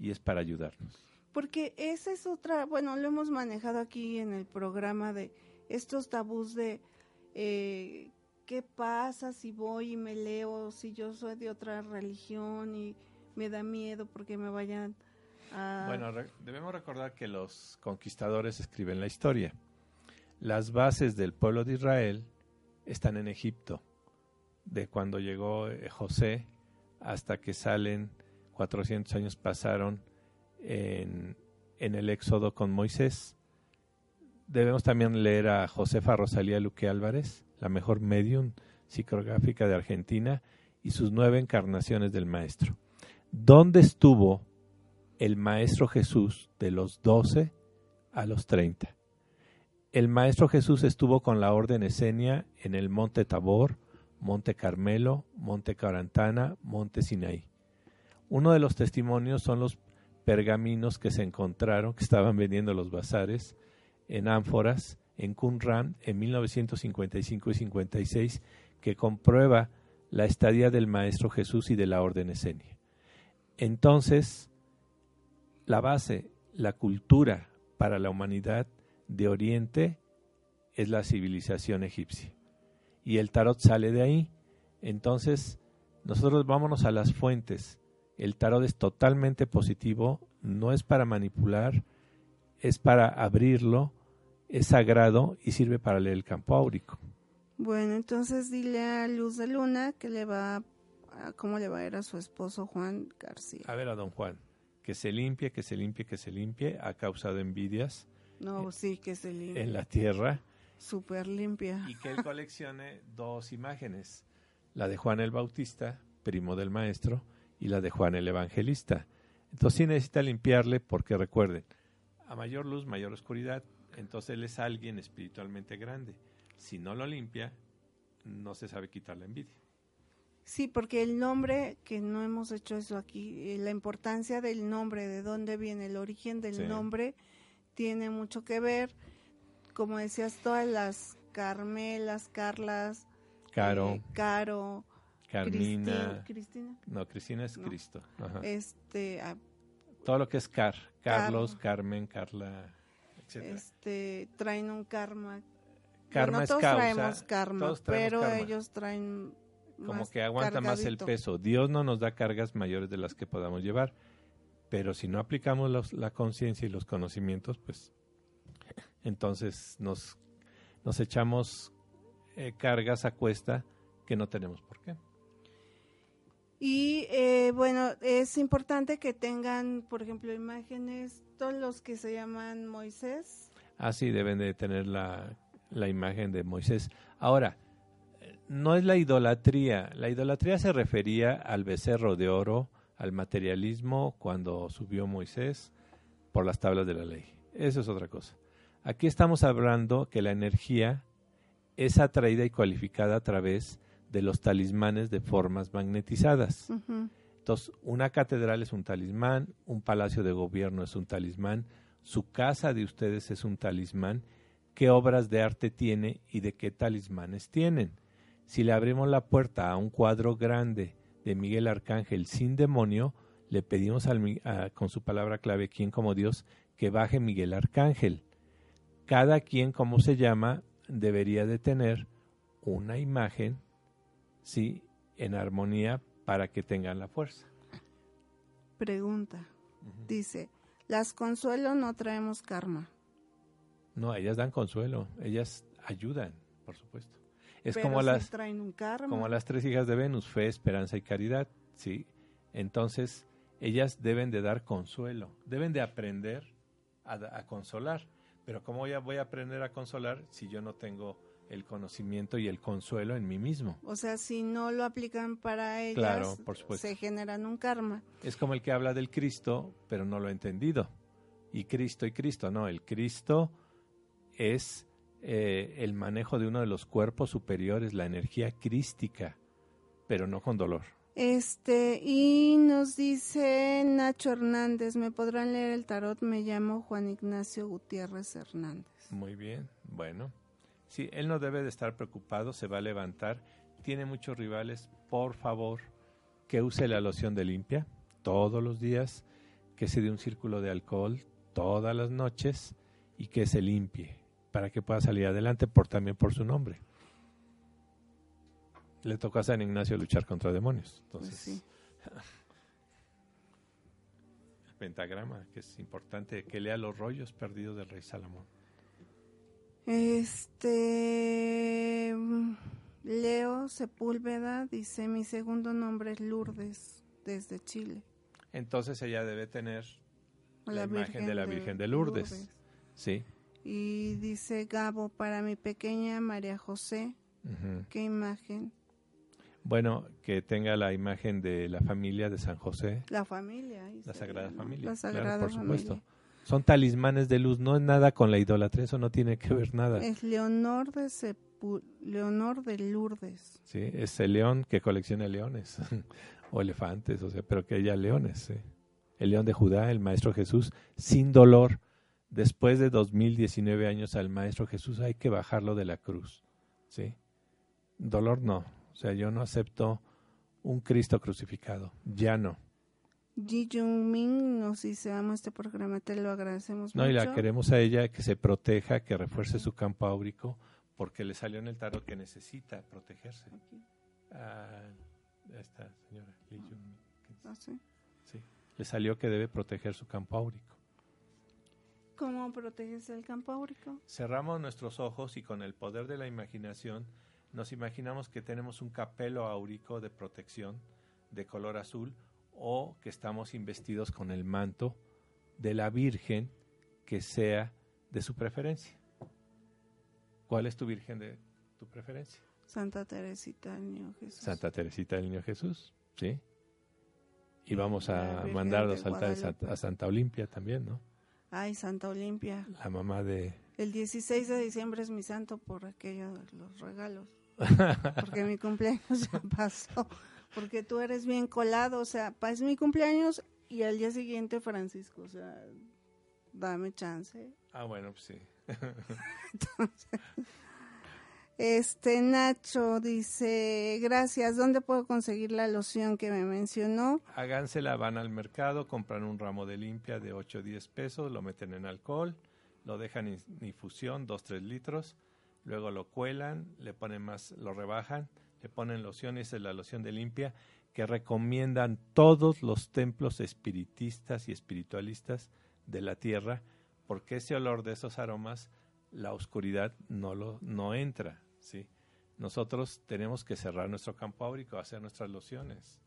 y es para ayudarnos. Porque esa es otra, bueno, lo hemos manejado aquí en el programa de estos tabús de... Eh, ¿qué pasa si voy y me leo, si yo soy de otra religión y me da miedo porque me vayan a...? Bueno, re- debemos recordar que los conquistadores escriben la historia. Las bases del pueblo de Israel están en Egipto, de cuando llegó José hasta que salen, cuatrocientos años pasaron en, en el éxodo con Moisés. Debemos también leer a Josefa Rosalía Luque Álvarez, la mejor medium psicográfica de Argentina, y sus nueve encarnaciones del Maestro. ¿Dónde estuvo el Maestro Jesús de los doce a los treinta? El Maestro Jesús estuvo con la Orden Esenia en el Monte Tabor, Monte Carmelo, Monte Carantana, Monte Sinaí. Uno de los testimonios son los pergaminos que se encontraron, que estaban vendiendo los bazares en ánforas, en Qumran en mil novecientos cincuenta y cinco y cincuenta y seis, que comprueba la estadía del Maestro Jesús y de la Orden Esenia. Entonces, la base, la cultura para la humanidad de Oriente es la civilización egipcia. Y el tarot sale de ahí. Entonces, nosotros vámonos a las fuentes. El tarot es totalmente positivo, no es para manipular, es para abrirlo, es sagrado y sirve para leer el campo áurico. Bueno, entonces dile a Luz de Luna que le va a, cómo le va a ir a su esposo Juan García. A ver a don Juan, que se limpie, que se limpie, que se limpie, ha causado envidias. No, eh, sí, que se limpie. En la tierra. Súper limpia. Y que él coleccione dos imágenes, la de Juan el Bautista, primo del Maestro, y la de Juan el Evangelista. Entonces sí necesita limpiarle porque recuerden, a mayor luz, mayor oscuridad. Entonces él es alguien espiritualmente grande. Si no lo limpia, no se sabe quitar la envidia. Sí, porque el nombre, que no hemos hecho eso aquí, eh, la importancia del nombre, de dónde viene el origen del sí. nombre, tiene mucho que ver. Como decías, todas las Carmelas, Carlas, Caro, eh, Caro Carmina. Cristina, Cristina. No, Cristina es no. Cristo. Ajá. Este, ah, todo lo que es Car, Carlos, Car- Carmen, Carla... Este, traen un karma. Karma bueno, es todos causa. Traemos karma, todos traemos pero karma. Ellos traen más como que aguanta cargadito. Más el peso. Dios no nos da cargas mayores de las que podamos llevar, pero si no aplicamos los, la conciencia y los conocimientos, pues entonces nos, nos echamos eh, cargas a cuesta que no tenemos por qué. Y eh, bueno, es importante que tengan, por ejemplo, imágenes, todos los que se llaman Moisés. Ah, sí, deben de tener la, la imagen de Moisés. Ahora, no es la idolatría. La idolatría se refería al becerro de oro, al materialismo cuando subió Moisés por las tablas de la ley. Eso es otra cosa. Aquí estamos hablando que la energía es atraída y cualificada a través de los talismanes de formas magnetizadas. Uh-huh. Entonces, una catedral es un talismán, un palacio de gobierno es un talismán, su casa de ustedes es un talismán, qué obras de arte tiene y de qué talismanes tienen. Si le abrimos la puerta a un cuadro grande de Miguel Arcángel sin demonio, le pedimos al, a, con su palabra clave, quien como Dios, que baje Miguel Arcángel. Cada quien, como se llama, debería de tener una imagen sí, en armonía para que tengan la fuerza. Pregunta. Uh-huh. Dice, las Consuelo no traemos karma. No, ellas dan consuelo, ellas ayudan, por supuesto. Es pero como, si las, traen un karma. Como las tres hijas de Venus, fe, esperanza y caridad, ¿sí? Entonces, ellas deben de dar consuelo, deben de aprender a, a consolar. Pero ¿cómo voy a, voy a aprender a consolar si yo no tengo el conocimiento y el consuelo en mí mismo? O sea, si no lo aplican para ellas, claro, por supuesto, se generan un karma. Es como el que habla del Cristo, pero no lo he entendido. Y Cristo y Cristo, no, el Cristo es eh, el manejo de uno de los cuerpos superiores, la energía crística, pero no con dolor. Este, y nos dice Nacho Hernández, ¿me podrán leer el tarot? Me llamo Juan Ignacio Gutiérrez Hernández. Muy bien, bueno. Sí, él no debe de estar preocupado, se va a levantar. Tiene muchos rivales, por favor, que use la loción de Olimpia todos los días, que se dé un círculo de alcohol todas las noches y que se limpie para que pueda salir adelante por, también por su nombre. Le tocó a San Ignacio luchar contra demonios. Entonces, sí. Pentagrama, que es importante que lea los rollos perdidos del rey Salomón. Este Leo Sepúlveda dice, mi segundo nombre es Lourdes, desde Chile. Entonces ella debe tener la, la imagen de la Virgen de Lourdes. Lourdes. Sí. Y dice Gabo, para mi pequeña María José, uh-huh. ¿Qué imagen? Bueno, que tenga la imagen de la familia de San José. La familia. La Sagrada bien, Familia. La Sagrada, claro, por Familia. Supuesto. Son talismanes de luz, no es nada con la idolatría, eso no tiene que ver nada. Es Leonor de, Sepu- Leonor de Lourdes. Sí, es el león que colecciona leones, o elefantes, o sea, pero que haya leones. ¿Sí? El león de Judá, el Maestro Jesús, sin dolor. Después de dos mil diecinueve años al Maestro Jesús hay que bajarlo de la cruz. ¿Sí? Dolor no, o sea, yo no acepto un Cristo crucificado, ya no. Ji Jung Min nos dice, amo este programa, te lo agradecemos no, mucho. No, y la queremos a ella, que se proteja, que refuerce su campo áurico, porque le salió en el tarot que necesita protegerse. Okay. Ah, esta señora, Ji Jung Min. ¿Ah, sí? Sí, le salió que debe proteger su campo áurico. ¿Cómo proteges el campo áurico? Cerramos nuestros ojos y con el poder de la imaginación nos imaginamos que tenemos un capelo áurico de protección de color azul, o que estamos investidos con el manto de la Virgen que sea de su preferencia. ¿Cuál es tu Virgen de tu preferencia? Santa Teresita del Niño Jesús. Santa Teresita del Niño Jesús, sí. Y vamos a mandar los altares a, a Santa Olimpia también, ¿no? Ay, Santa Olimpia. La mamá de... El dieciséis de diciembre es mi santo por aquello de los regalos. Porque mi cumpleaños ya pasó. Porque tú eres bien colado, o sea, es mi cumpleaños y al día siguiente Francisco, o sea, dame chance. Ah, bueno, pues sí. Entonces, este Nacho dice, gracias, ¿dónde puedo conseguir la loción que me mencionó? Hágansela, van al mercado, compran un ramo de limpia de ocho o diez pesos, lo meten en alcohol, lo dejan en infusión, dos o tres litros, luego lo cuelan, le ponen más, lo rebajan, le ponen lociones, es la loción de Olimpia que recomiendan todos los templos espiritistas y espiritualistas de la tierra, porque ese olor de esos aromas, la oscuridad no, lo, no entra, ¿sí? Nosotros tenemos que cerrar nuestro campo áurico, hacer nuestras lociones.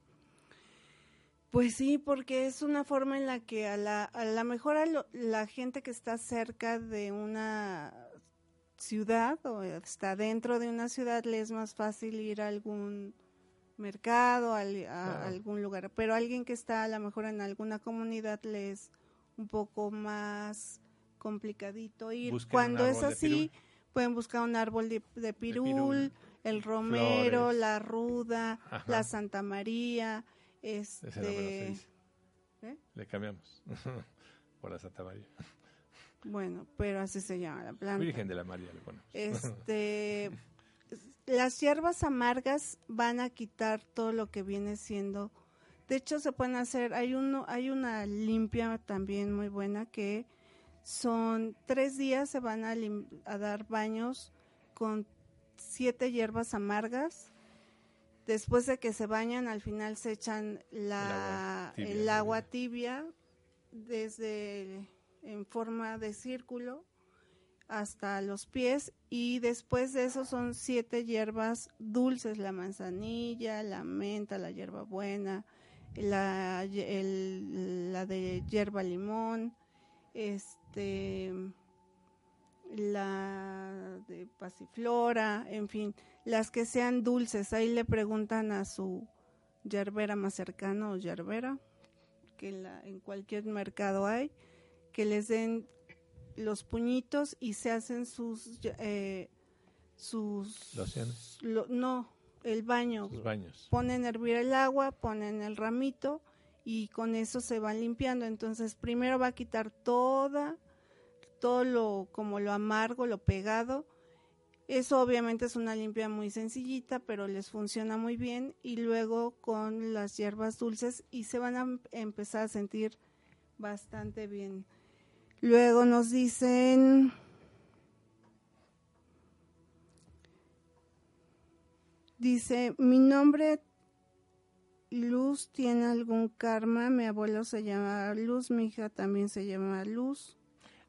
Pues sí, porque es una forma en la que a la, a la mejor a lo, la gente que está cerca de una... ciudad o está dentro de una ciudad le es más fácil ir a algún mercado, a, a claro. algún lugar, pero alguien que está a lo mejor en alguna comunidad le es un poco más complicadito ir. Busquen cuando es así, pueden buscar un árbol de, de, pirul, de pirul, el romero, flores. La ruda, ajá. La Santa María, este ¿eh? Le cambiamos por la Santa María. Bueno, pero así se llama la planta. Virgen de la María le ponemos. Este, las hierbas amargas van a quitar todo lo que viene siendo. De hecho, se pueden hacer, hay uno, hay una limpia también muy buena que son tres días se van a, lim, a dar baños con siete hierbas amargas Después de que se bañan, al final se echan la, el agua tibia, el agua tibia desde en forma de círculo hasta los pies, y después de eso son siete hierbas dulces: la manzanilla, la menta, la hierbabuena, la, el, la de hierba limón, este, la de pasiflora, en fin, las que sean dulces. Ahí le preguntan a su yerbera más cercana o yerbera, que en, la, en cualquier mercado hay, que les den los puñitos y se hacen sus... Eh, sus ¿Lociones? Lo, no, el baño. Sus baños. Ponen a hervir el agua, ponen el ramito y con eso se van limpiando. Entonces, primero va a quitar toda... todo lo como lo amargo, lo pegado. Eso obviamente es una limpia muy sencillita, pero les funciona muy bien. Y luego con las hierbas dulces y se van a empezar a sentir bastante bien. Luego nos dicen dice mi nombre Luz, ¿tiene algún karma? Mi abuelo se llama Luz, mi hija también se llama Luz.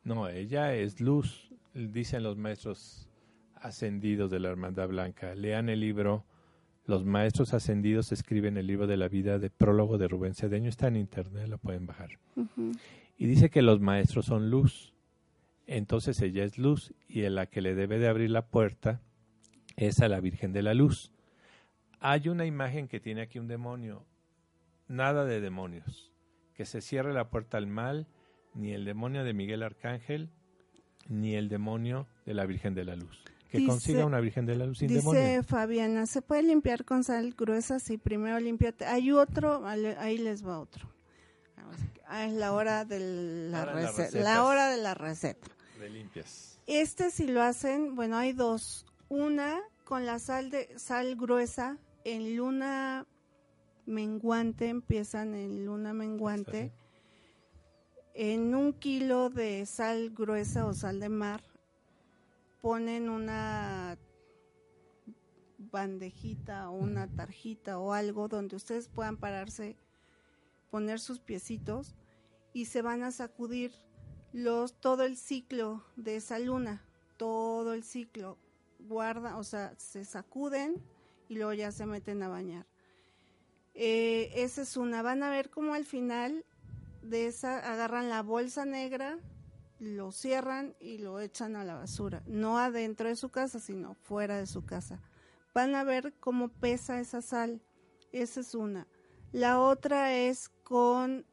No, ella es Luz, dicen los maestros ascendidos de la Hermandad Blanca. Lean el libro, los maestros ascendidos escriben el libro de la vida de prólogo de Rubén Cedeño, está en internet, lo pueden bajar. Uh-huh. Y dice que los maestros son luz, entonces ella es luz y en la que le debe de abrir la puerta es a la Virgen de la Luz. Hay una imagen que tiene aquí un demonio, nada de demonios, que se cierre la puerta al mal. Ni el demonio de Miguel Arcángel, ni el demonio de la Virgen de la Luz. Que dice, consiga una Virgen de la Luz sin dice demonio. Dice Fabiana, ¿se puede limpiar con sal gruesa? Sí, primero límpiate. Hay otro, ahí les va otro. Ah, es la hora de la receta. La hora de la receta. De limpias. Este si lo hacen, bueno, hay dos. Una con la sal de sal gruesa en luna menguante, empiezan en luna menguante. En un kilo de sal gruesa o sal de mar, ponen una bandejita o una tarjita o algo donde ustedes puedan pararse, poner sus piecitos y se van a sacudir los todo el ciclo de esa luna, todo el ciclo. Guarda, o sea, se sacuden y luego ya se meten a bañar. Eh, esa es una. Van a ver cómo al final... de esa agarran la bolsa negra, lo cierran y lo echan a la basura, no adentro de su casa, sino fuera de su casa. Van a ver cómo pesa esa sal. Esa es una. La otra es con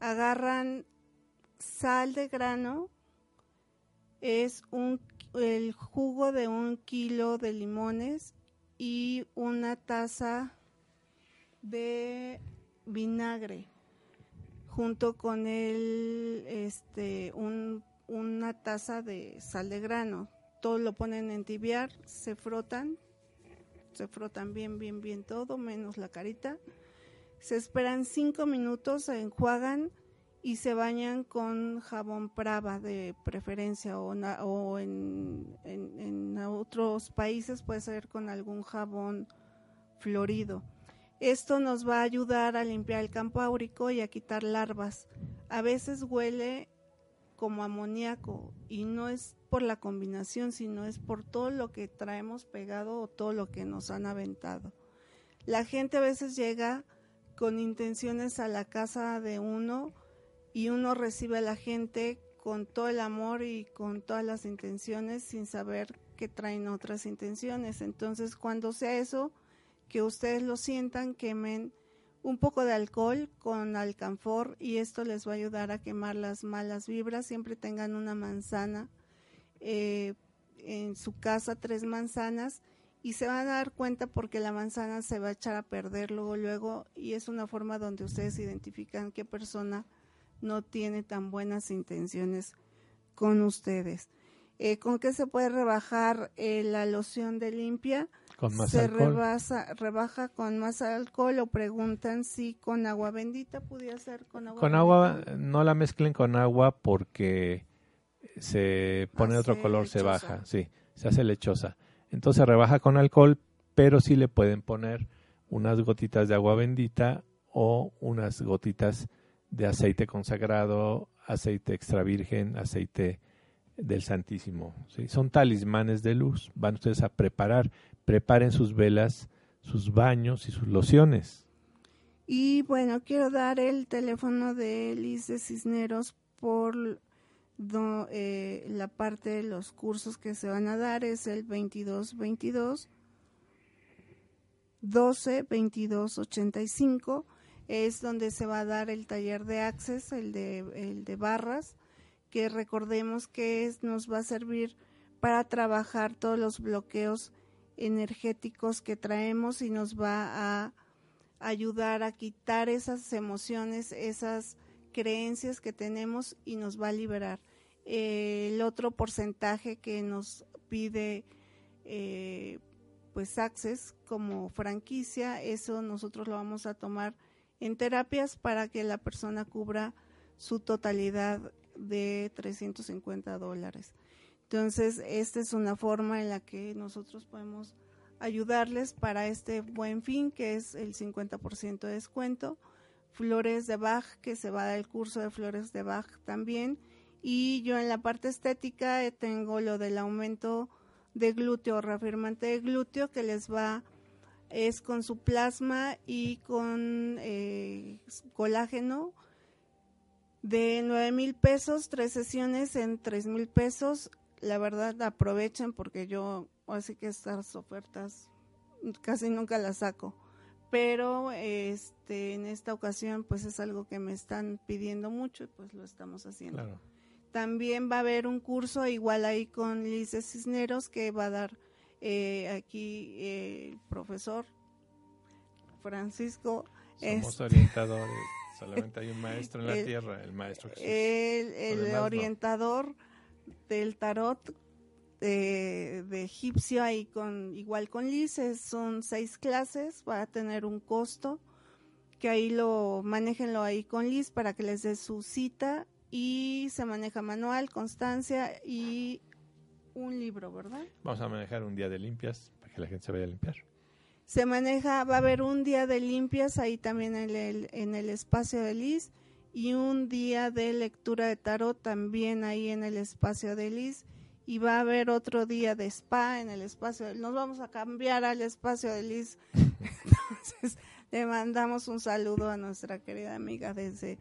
agarran sal de grano, es un el jugo de un kilo de limones y una taza de vinagre, junto con el, este, un, una taza de sal de grano. Todo lo ponen a entibiar, se frotan, se frotan bien, bien, bien todo, menos la carita. Se esperan cinco minutos, se enjuagan y se bañan con jabón Prava de preferencia, o, na, o en, en, en otros países puede ser con algún jabón florido. Esto nos va a ayudar a limpiar el campo áurico y a quitar larvas. A veces huele como amoníaco y no es por la combinación, sino es por todo lo que traemos pegado o todo lo que nos han aventado. La gente a veces llega con intenciones a la casa de uno y uno recibe a la gente con todo el amor y con todas las intenciones sin saber que traen otras intenciones. Entonces, cuando sea eso, que ustedes lo sientan, quemen un poco de alcohol con alcanfor y esto les va a ayudar a quemar las malas vibras. Siempre tengan una manzana eh, en su casa, tres manzanas, y se van a dar cuenta porque la manzana se va a echar a perder luego, luego, y es una forma donde ustedes identifican qué persona no tiene tan buenas intenciones con ustedes. Eh, ¿Con qué se puede rebajar eh, la loción de limpia? Con más se alcohol. Rebasa, rebaja con más alcohol, o preguntan si con agua bendita pudiera ser. Con agua Con bendita. Agua, no la mezclen con agua porque se pone hace otro color, lechosa. Se baja, sí, se hace lechosa. Entonces rebaja con alcohol, pero sí le pueden poner unas gotitas de agua bendita o unas gotitas de aceite consagrado, aceite extra virgen, aceite del Santísimo, ¿sí? Son talismanes de luz. Van ustedes a preparar, preparen sus velas, sus baños y sus lociones. Y bueno, quiero dar el teléfono de Liz de Cisneros por do, eh, la parte de los cursos que se van a dar, es el veintidós veintidós doce veintidós ochenta y cinco, es donde se va a dar el taller de Access, el de, el de Barras, que recordemos que es, nos va a servir para trabajar todos los bloqueos energéticos que traemos y nos va a ayudar a quitar esas emociones, esas creencias que tenemos y nos va a liberar. Eh, el otro porcentaje que nos pide eh, pues Access como franquicia, eso nosotros lo vamos a tomar en terapias para que la persona cubra su totalidad de trescientos cincuenta dólares. Entonces, esta es una forma en la que nosotros podemos ayudarles para este buen fin, que es el cincuenta por ciento de descuento. Flores de Bach, que se va a dar el curso de Flores de Bach también. Y yo en la parte estética tengo lo del aumento de glúteo, reafirmante de glúteo, que les va, es con su plasma y con eh, colágeno, de nueve mil pesos, tres sesiones en tres mil pesos. La verdad, aprovechen, porque yo así que estas ofertas casi nunca las saco, pero este en esta ocasión pues es algo que me están pidiendo mucho y pues lo estamos haciendo. Claro. También va a haber un curso igual ahí con Liz de Cisneros, que va a dar eh, aquí eh, el profesor Francisco. Somos es, orientadores. Solamente hay un maestro en la el, tierra, el maestro Jesús. El, el demás, orientador no. del tarot de, de egipcio, ahí con igual con Liz, son seis clases, va a tener un costo, que ahí lo, manéjenlo ahí con Liz para que les dé su cita, y se maneja manual, constancia y un libro, ¿verdad? Vamos a manejar un día de limpias, para que la gente se vaya a limpiar. Se maneja, va a haber un día de limpias ahí también en el, en el espacio de Liz, y un día de lectura de tarot también ahí en el espacio de Liz, y va a haber otro día de spa en el espacio de, nos vamos a cambiar al espacio de Liz. Entonces, le mandamos un saludo a nuestra querida amiga desde,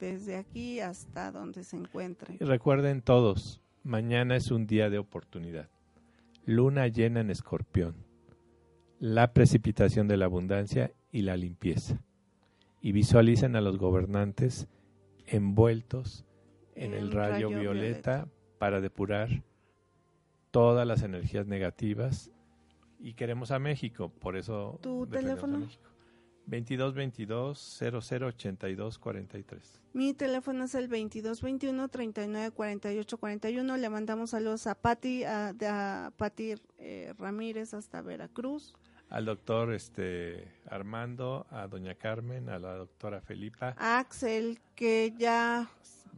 desde aquí hasta donde se encuentre. Y recuerden todos, mañana es un día de oportunidad. Luna llena en Escorpión. La precipitación de la abundancia y la limpieza. Y visualicen a los gobernantes envueltos en el, el rayo, rayo violeta, violeta para depurar todas las energías negativas. Y queremos a México, por eso... ¿Tu teléfono? veintidós veintidós cero cero ochenta y dos cuarenta y tres. Mi teléfono es el veintidós veintiuno treinta y nueve cuarenta y ocho cuarenta y uno. Le mandamos saludos a Patti, a, a Patti eh, Ramírez hasta Veracruz. Al doctor este, Armando, a doña Carmen, a la doctora Felipa. A Axel, que ya...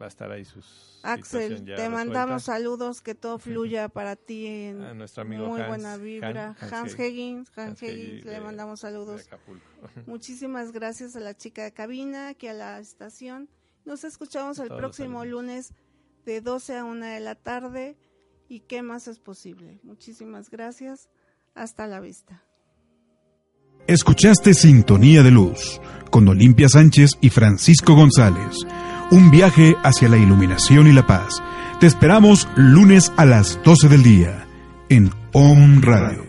Va a estar ahí sus... Axel, te resuelta. Mandamos saludos, que todo fluya para ti. En a nuestro amigo muy Hans, buena vibra. Hans, Hans Higgins, Hans Higgins, Hans Higgins de, le mandamos saludos. De Acapulco. Muchísimas gracias a la chica de cabina, aquí a la estación. Nos escuchamos el Todos próximo salimos. Lunes de doce a una de la tarde. ¿Y qué más es posible? Muchísimas gracias. Hasta la vista. Escuchaste Sintonía de Luz con Olimpia Sánchez y Francisco González. Un viaje hacia la iluminación y la paz. Te esperamos lunes a las doce del día en Om Radio.